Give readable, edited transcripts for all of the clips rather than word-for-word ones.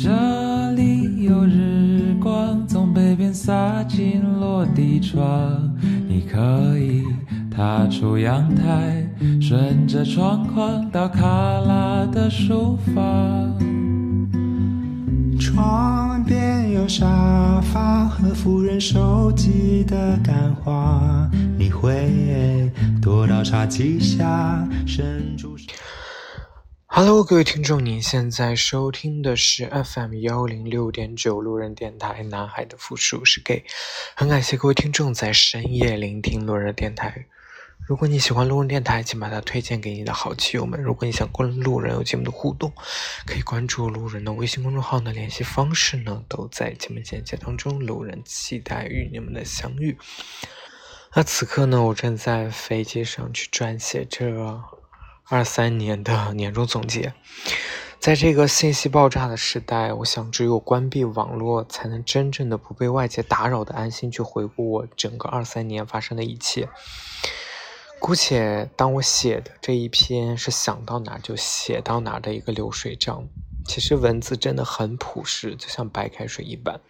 这里有日光从北边洒进落地窗，你可以踏出阳台，顺着窗框到卡拉的书房。窗边有沙发和夫人手机的干花，你会躲到茶几下伸出手。Hello， 各位听众，您现在收听的是 FM106.9 路人电台，男孩的复数是 gay。很感谢各位听众在深夜聆听路人电台。如果你喜欢路人电台，请把它推荐给你的好基友们。如果你想跟路人有节目的互动，可以关注路人的微信公众号呢，联系方式呢都在节目简介当中。路人期待与你们的相遇。那此刻呢，我正在飞机上去撰写这23年的年终总结。在这个信息爆炸的时代，我想只有关闭网络，才能真正的不被外界打扰的安心去回顾我整个23年发生的一切。姑且当我写的这一篇是想到哪就写到哪的一个流水账，其实文字真的很朴实，就像白开水一般。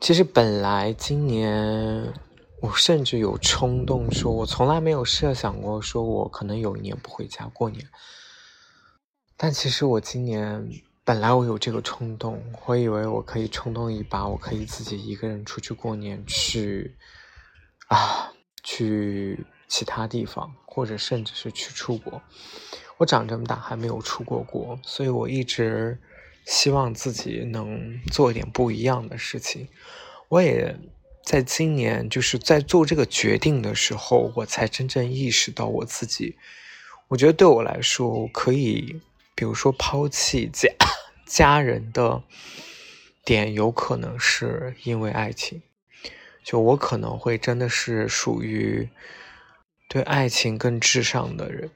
其实本来今年我甚至有冲动说，我从来没有设想过说我可能有一年不回家过年，但其实我今年本来我有这个冲动，我以为我可以冲动一把，我可以自己一个人出去过年，去其他地方，或者甚至是去出国。我长这么大还没有出过国，所以我一直希望自己能做一点不一样的事情。我也在今年就是在做这个决定的时候，我才真正意识到我自己。我觉得对我来说，我可以比如说抛弃家人的点，有可能是因为爱情。就我可能会真的是属于对爱情更至上的人，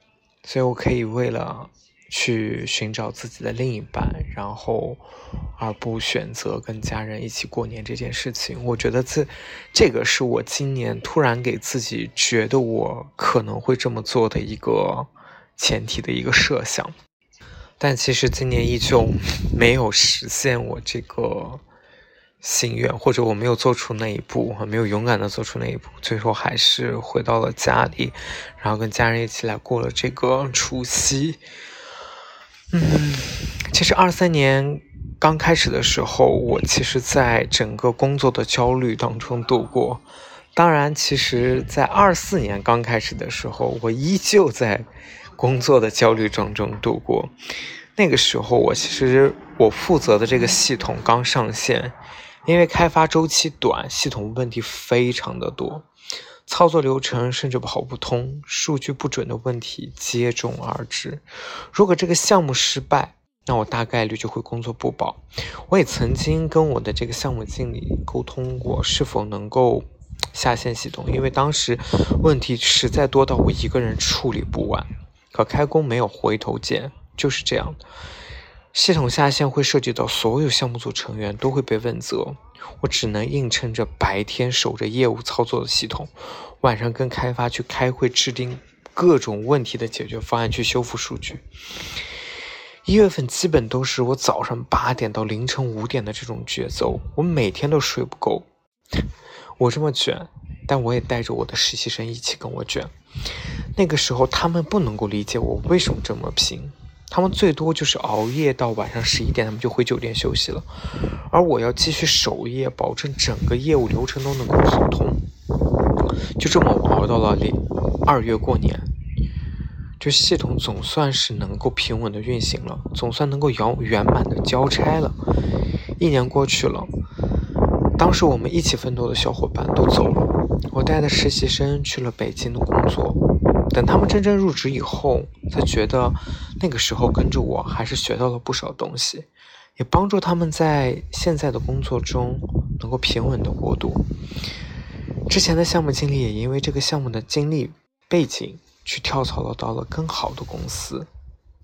所以我可以为了去寻找自己的另一半，然后而不选择跟家人一起过年这件事情。我觉得这个是我今年突然给自己觉得我可能会这么做的一个前提的一个设想，但其实今年依旧没有实现我这个心愿，或者我没有做出那一步，没有勇敢的做出那一步，最后还是回到了家里，然后跟家人一起来过了这个除夕。其实23年刚开始的时候，我其实在整个工作的焦虑当中度过。当然，其实在24年刚开始的时候，我依旧在工作的焦虑当中度过。那个时候，我负责的这个系统刚上线，因为开发周期短，系统问题非常的多，操作流程甚至跑不通，数据不准的问题接踵而至。如果这个项目失败，那我大概率就会工作不保。我也曾经跟我的这个项目经理沟通过，是否能够下线系统，因为当时问题实在多到我一个人处理不完，可开工没有回头箭，就是这样。系统下线会涉及到所有项目组成员都会被问责。我只能硬撑着白天守着业务操作的系统，晚上跟开发去开会，制定各种问题的解决方案，去修复数据。1月份基本都是我早上8点到凌晨5点的这种节奏，我每天都睡不够。我这么卷，但我也带着我的实习生一起跟我卷。那个时候他们不能够理解我为什么这么拼，他们最多就是熬夜到晚上11点，他们就回酒店休息了，而我要继续守夜，保证整个业务流程都能够跑通。就这么我熬到了2月过年，这系统总算是能够平稳的运行了，总算能够圆满的交差了。1年过去了，当时我们一起奋斗的小伙伴都走了，我带着实习生去了北京的工作。等他们真正入职以后，才觉得那个时候跟着我还是学到了不少东西，也帮助他们在现在的工作中能够平稳的过渡。之前的项目经理也因为这个项目的经历背景去跳槽了到了更好的公司，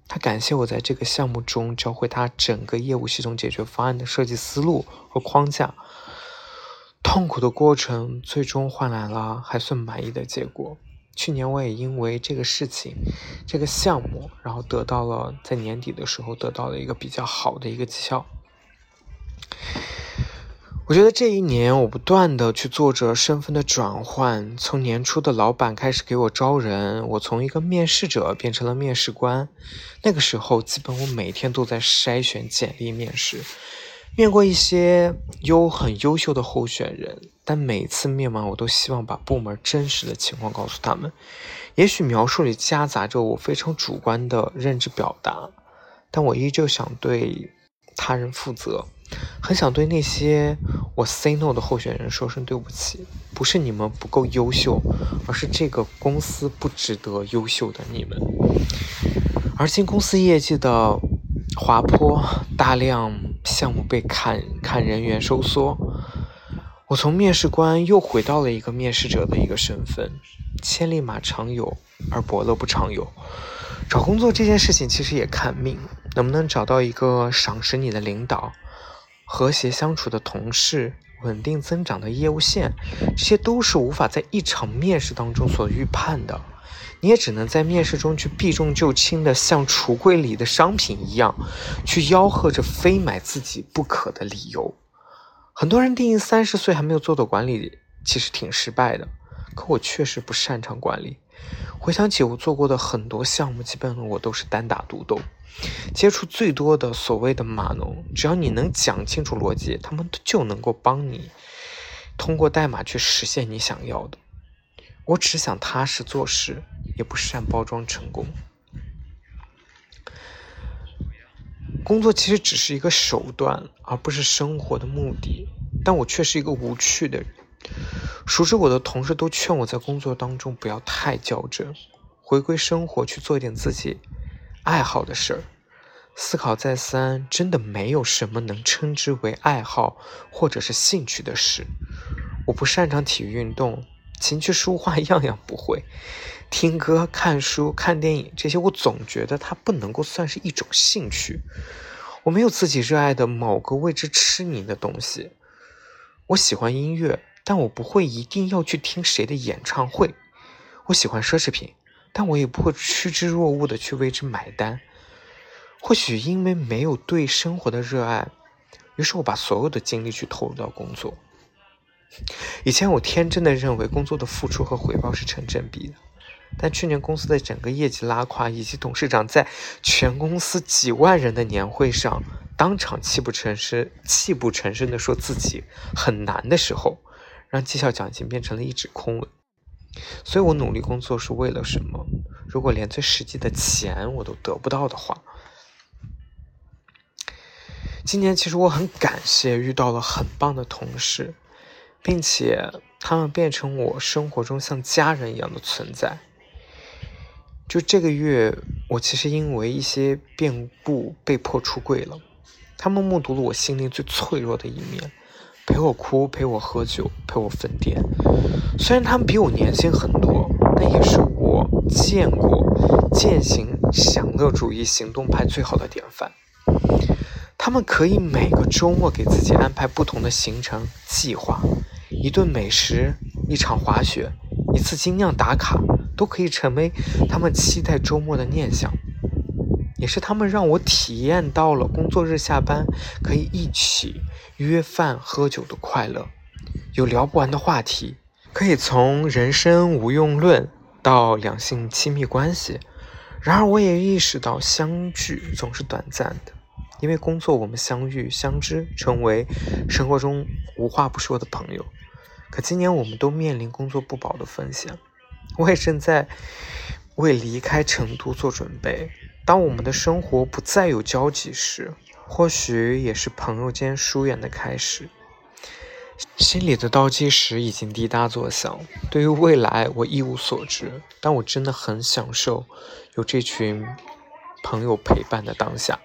他感谢我在这个项目中教会他整个业务系统解决方案的设计思路和框架。痛苦的过程最终换来了还算满意的结果，去年我也因为这个事情，这个项目，然后得到了在年底的时候得到了一个比较好的一个绩效。我觉得这一年我不断的去做着身份的转换，从年初的老板开始给我招人，我从一个面试者变成了面试官。那个时候基本我每天都在筛选简历面试，面过一些很优秀的候选人，但每次面完我都希望把部门真实的情况告诉他们，也许描述里夹杂着我非常主观的认知表达，但我依旧想对他人负责，很想对那些我 say no 的候选人说声对不起，不是你们不够优秀，而是这个公司不值得优秀的你们。而今公司业绩的滑坡，大量项目被砍人员收缩，我从面试官又回到了一个面试者的一个身份。千里马常有，而伯乐不常有。找工作这件事情其实也看命，能不能找到一个赏识你的领导，和谐相处的同事，稳定增长的业务线，这些都是无法在一场面试当中所预判的。你也只能在面试中去避重就轻的，像橱柜里的商品一样，去吆喝着非买自己不可的理由。很多人定义30岁还没有做到管理，其实挺失败的。可我确实不擅长管理。回想起我做过的很多项目，基本我都是单打独斗，接触最多的所谓的码农，只要你能讲清楚逻辑，他们就能够帮你通过代码去实现你想要的。我只想踏实做事，也不善包装成功。工作其实只是一个手段，而不是生活的目的，但我却是一个无趣的人。熟知我的同事都劝我在工作当中不要太较真，回归生活，去做一点自己爱好的事儿。思考再三，真的没有什么能称之为爱好或者是兴趣的事。我不擅长体育运动，琴棋书画样样不会，听歌、看书、看电影，这些我总觉得它不能够算是一种兴趣。我没有自己热爱的某个为之痴迷的东西。我喜欢音乐，但我不会一定要去听谁的演唱会。我喜欢奢侈品，但我也不会趋之若鹜的去为之买单。或许因为没有对生活的热爱，于是我把所有的精力去投入到工作。以前我天真的认为工作的付出和回报是成正比的，但去年公司的整个业绩拉垮，以及董事长在全公司几万人的年会上当场泣不成声的说自己很难的时候，让绩效奖金变成了一纸空文。所以我努力工作是为了什么？如果连最实际的钱我都得不到的话。今年其实我很感谢遇到了很棒的同事，并且他们变成我生活中像家人一样的存在。就这个月，我其实因为一些变故被迫出柜了，他们目睹了我心灵最脆弱的一面，陪我哭，陪我喝酒，陪我疯癫。虽然他们比我年轻很多，但也是我见过践行享乐主义行动派最好的典范。他们可以每个周末给自己安排不同的行程计划，一顿美食，一场滑雪，一次精酿打卡，都可以成为他们期待周末的念想。也是他们让我体验到了工作日下班可以一起约饭喝酒的快乐，有聊不完的话题，可以从人生无用论到两性亲密关系。然而我也意识到，相聚总是短暂的，因为工作我们相遇相知，成为生活中无话不说的朋友。可今年我们都面临工作不保的风险，我也正在为离开成都做准备。当我们的生活不再有交集时，或许也是朋友间疏远的开始。心里的倒计时已经滴答作响，对于未来我一无所知，但我真的很享受有这群朋友陪伴的当下。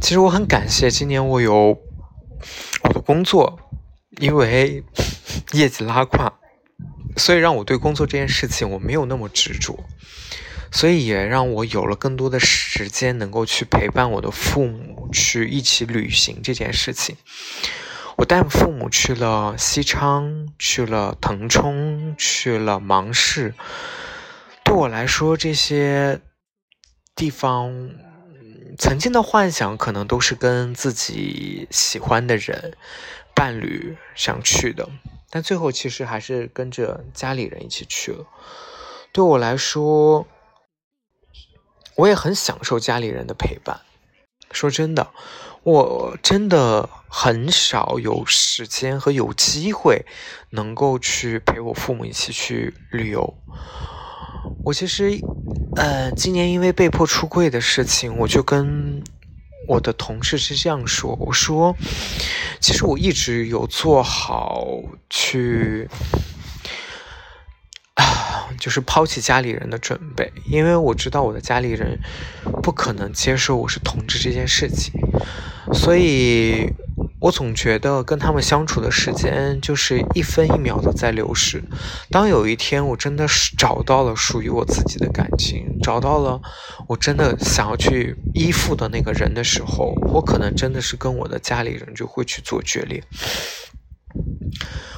其实我很感谢今年我有我的工作，因为业绩拉胯，所以让我对工作这件事情我没有那么执着，所以也让我有了更多的时间能够去陪伴我的父母，去一起旅行这件事情。我带父母去了西昌，去了腾冲，去了芒市。对我来说，这些地方曾经的幻想可能都是跟自己喜欢的人、伴侣想去的，但最后其实还是跟着家里人一起去了。对我来说，我也很享受家里人的陪伴。说真的，我真的很少有时间和有机会能够去陪我父母一起去旅游。我其实今年因为被迫出柜的事情，我就跟我的同事是这样说，我说其实我一直有做好去就是抛弃家里人的准备，因为我知道我的家里人不可能接受我是同志这件事情，所以我总觉得跟他们相处的时间就是一分一秒的在流逝。当有一天我真的找到了属于我自己的感情，找到了我真的想要去依附的那个人的时候，我可能真的是跟我的家里人就会去做决裂。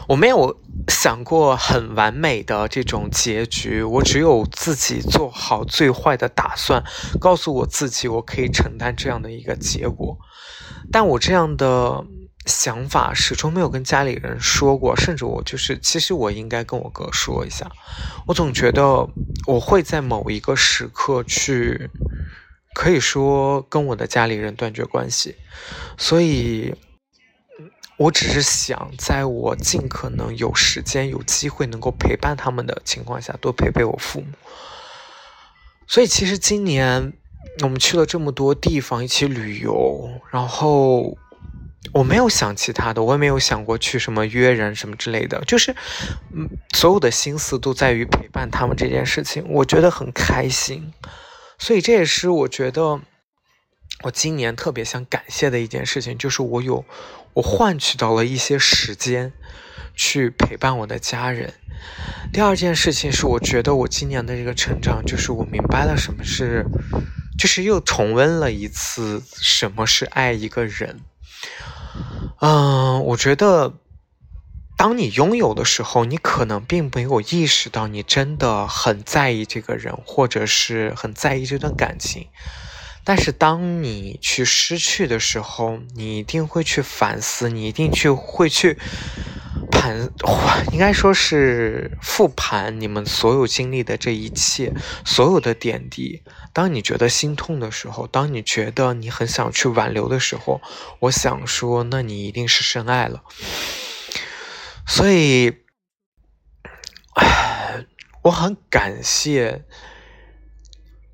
我没有想过很完美的这种结局，我只有自己做好最坏的打算，告诉我自己我可以承担这样的一个结果。但我这样的想法始终没有跟家里人说过，甚至我就是其实我应该跟我哥说一下。我总觉得我会在某一个时刻去可以说跟我的家里人断绝关系，所以我只是想在我尽可能有时间有机会能够陪伴他们的情况下多陪陪我父母。所以其实今年我们去了这么多地方一起旅游，然后我没有想其他的，我也没有想过去什么约人什么之类的，就是所有的心思都在于陪伴他们这件事情，我觉得很开心。所以这也是我觉得我今年特别想感谢的一件事情，就是我换取到了一些时间去陪伴我的家人。第二件事情是我觉得我今年的这个成长，就是我明白了什么是，就是又重温了一次什么是爱一个人。我觉得当你拥有的时候，你可能并没有意识到你真的很在意这个人，或者是很在意这段感情。但是当你去失去的时候，你一定会去反思，你一定会去应该说是复盘你们所有经历的这一切，所有的点滴。当你觉得心痛的时候，当你觉得你很想去挽留的时候，我想说，那你一定是深爱了。所以，我很感谢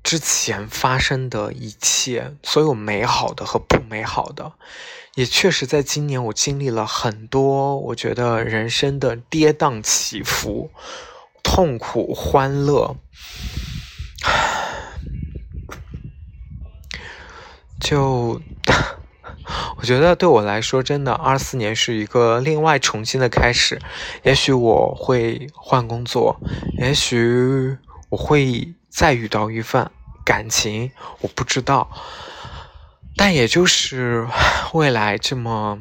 之前发生的一切，所有美好的和不美好的，也确实在今年我经历了很多，我觉得人生的跌宕起伏，痛苦欢乐，就我觉得对我来说真的24年是一个另外重新的开始。也许我会换工作，也许我会再遇到一份感情，我不知道，但也就是未来这么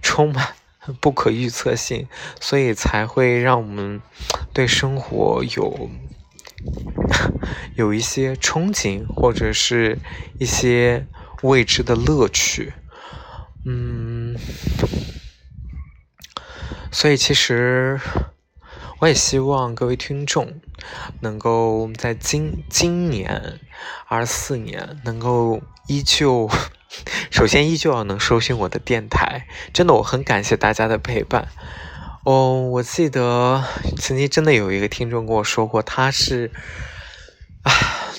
充满不可预测性，所以才会让我们对生活有一些憧憬，或者是一些未知的乐趣。所以其实我也希望各位听众能够在今年24年能够依旧要能收听我的电台。真的我很感谢大家的陪伴。我记得曾经真的有一个听众跟我说过，他是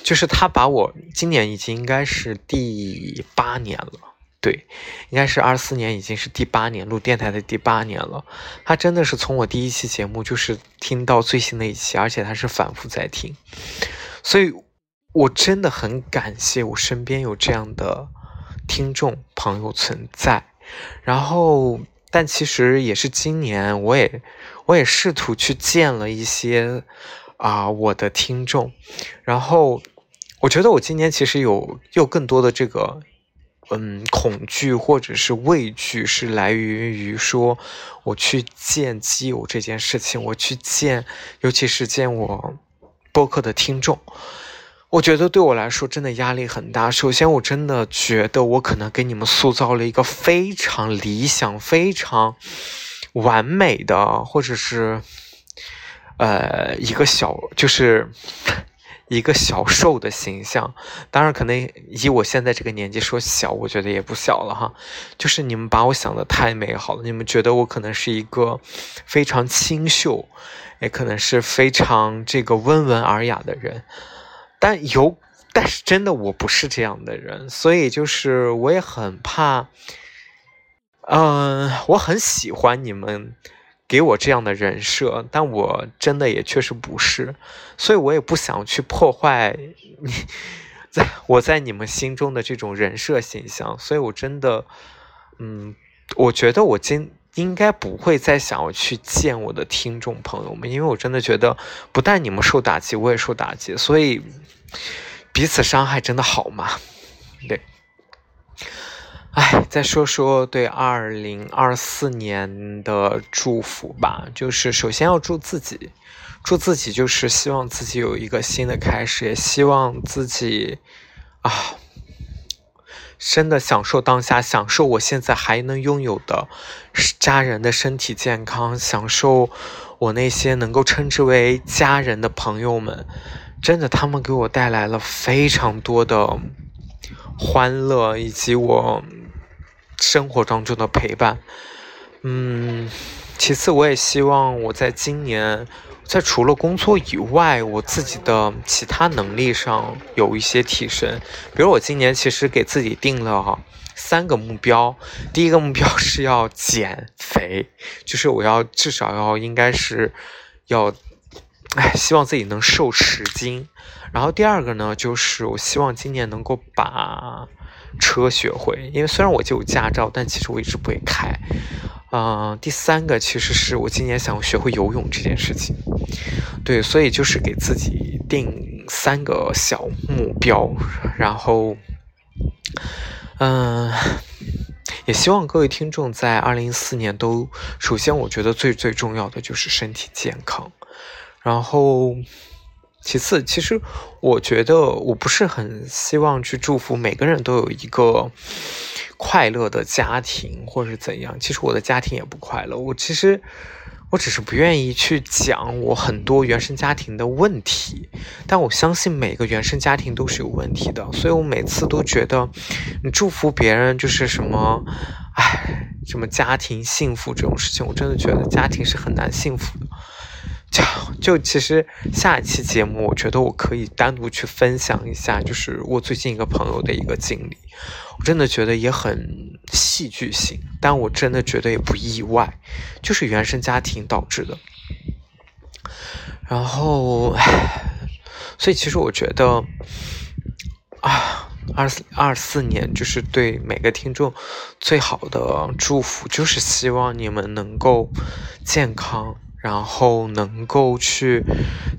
就是他把我今年已经应该是第8年了。对，应该是24年已经是第8年，录电台的第8年了。他真的是从我第一期节目就是听到最新的一期，而且他是反复在听。所以我真的很感谢我身边有这样的听众朋友存在。然后但其实也是今年我也试图去见了一些我的听众。然后我觉得我今年其实有更多的这个恐惧或者是畏惧是来源于说我去见基友这件事情，我去见，尤其是见我播客的听众，我觉得对我来说真的压力很大。首先我真的觉得我可能给你们塑造了一个非常理想非常完美的，或者是一个小瘦的形象。当然可能以我现在这个年纪说小我觉得也不小了哈，就是你们把我想的太美好了，你们觉得我可能是一个非常清秀，也可能是非常这个温文尔雅的人，但是真的我不是这样的人。所以就是我也很怕我很喜欢你们给我这样的人设，但我真的也确实不是，所以我也不想去破坏我在你们心中的这种人设形象。所以我真的我觉得我应该不会再想要去见我的听众朋友们，因为我真的觉得不但你们受打击我也受打击，所以彼此伤害真的好吗？对。再说说对2024年的祝福吧，就是首先要祝自己，就是希望自己有一个新的开始，也希望自己真的享受当下，享受我现在还能拥有的家人的身体健康，享受我那些能够称之为家人的朋友们，真的他们给我带来了非常多的欢乐以及我生活当中的陪伴。其次我也希望我在今年在除了工作以外我自己的其他能力上有一些提升。比如我今年其实给自己定了3个目标，第一个目标是要减肥，就是我要至少要应该是要希望自己能瘦10斤。然后第二个呢，就是我希望今年能够把车学会，因为虽然我就有驾照，但其实我一直不会开。第三个其实是我今年想学会游泳这件事情。对，所以就是给自己定3个小目标，然后也希望各位听众在2014年都，首先我觉得最最重要的就是身体健康。然后其次，其实我觉得我不是很希望去祝福每个人都有一个快乐的家庭或是怎样，其实我的家庭也不快乐，我只是不愿意去讲我很多原生家庭的问题，但我相信每个原生家庭都是有问题的。所以我每次都觉得你祝福别人就是什么家庭幸福这种事情，我真的觉得家庭是很难幸福的。就其实下一期节目我觉得我可以单独去分享一下，就是我最近一个朋友的一个经历，我真的觉得也很戏剧性，但我真的觉得也不意外，就是原生家庭导致的。然后所以其实我觉得2024年就是对每个听众最好的祝福，就是希望你们能够健康，然后能够去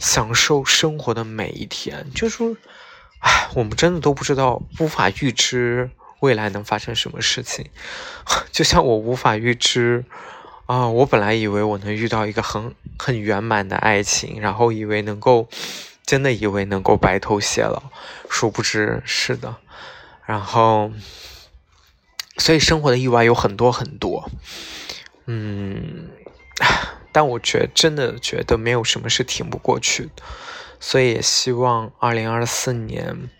享受生活的每一天。就是我们真的都不知道，无法预知未来能发生什么事情。就像我无法预知我本来以为我能遇到一个很圆满的爱情，然后以为能够白头偕老，殊不知是的。然后所以生活的意外有很多很多。但我真的觉得没有什么是挺不过去的，所以也希望2024年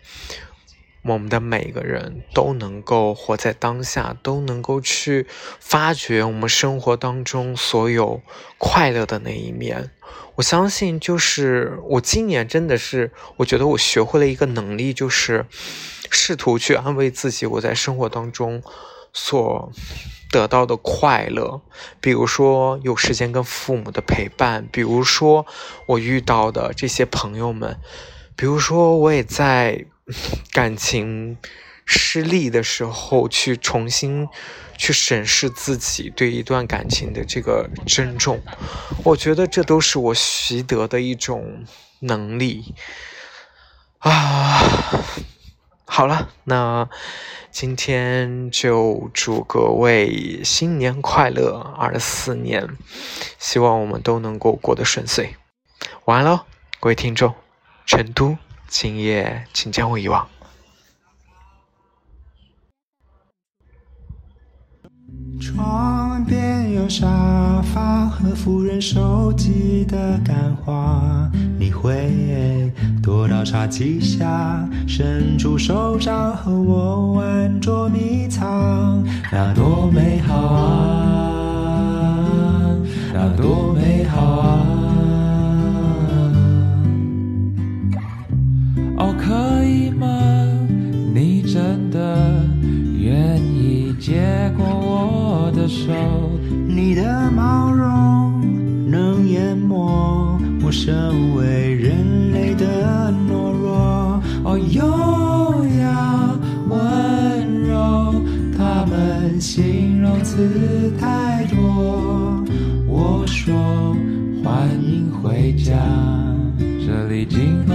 我们的每个人都能够活在当下，都能够去发掘我们生活当中所有快乐的那一面。我相信就是我今年真的是，我觉得我学会了一个能力，就是试图去安慰自己我在生活当中所得到的快乐，比如说有时间跟父母的陪伴，比如说我遇到的这些朋友们，比如说我也在感情失利的时候去重新去审视自己对一段感情的这个珍重。我觉得这都是我习得的一种能力好了，那今天就祝各位新年快乐24年，希望我们都能够过得顺遂。晚安喽，各位听众，成都，今夜请将我遗忘。窗边有沙发和夫人手机的感话，你会躲到茶几下，伸出手掌和我玩捉迷藏，那多美好啊，那多美好啊。哦，可以吗？你真的愿意接过我的手，你的毛绒能淹没我身为人类的懦弱。哦，优雅温柔，他们形容词太多。我说欢迎回家，这里尽头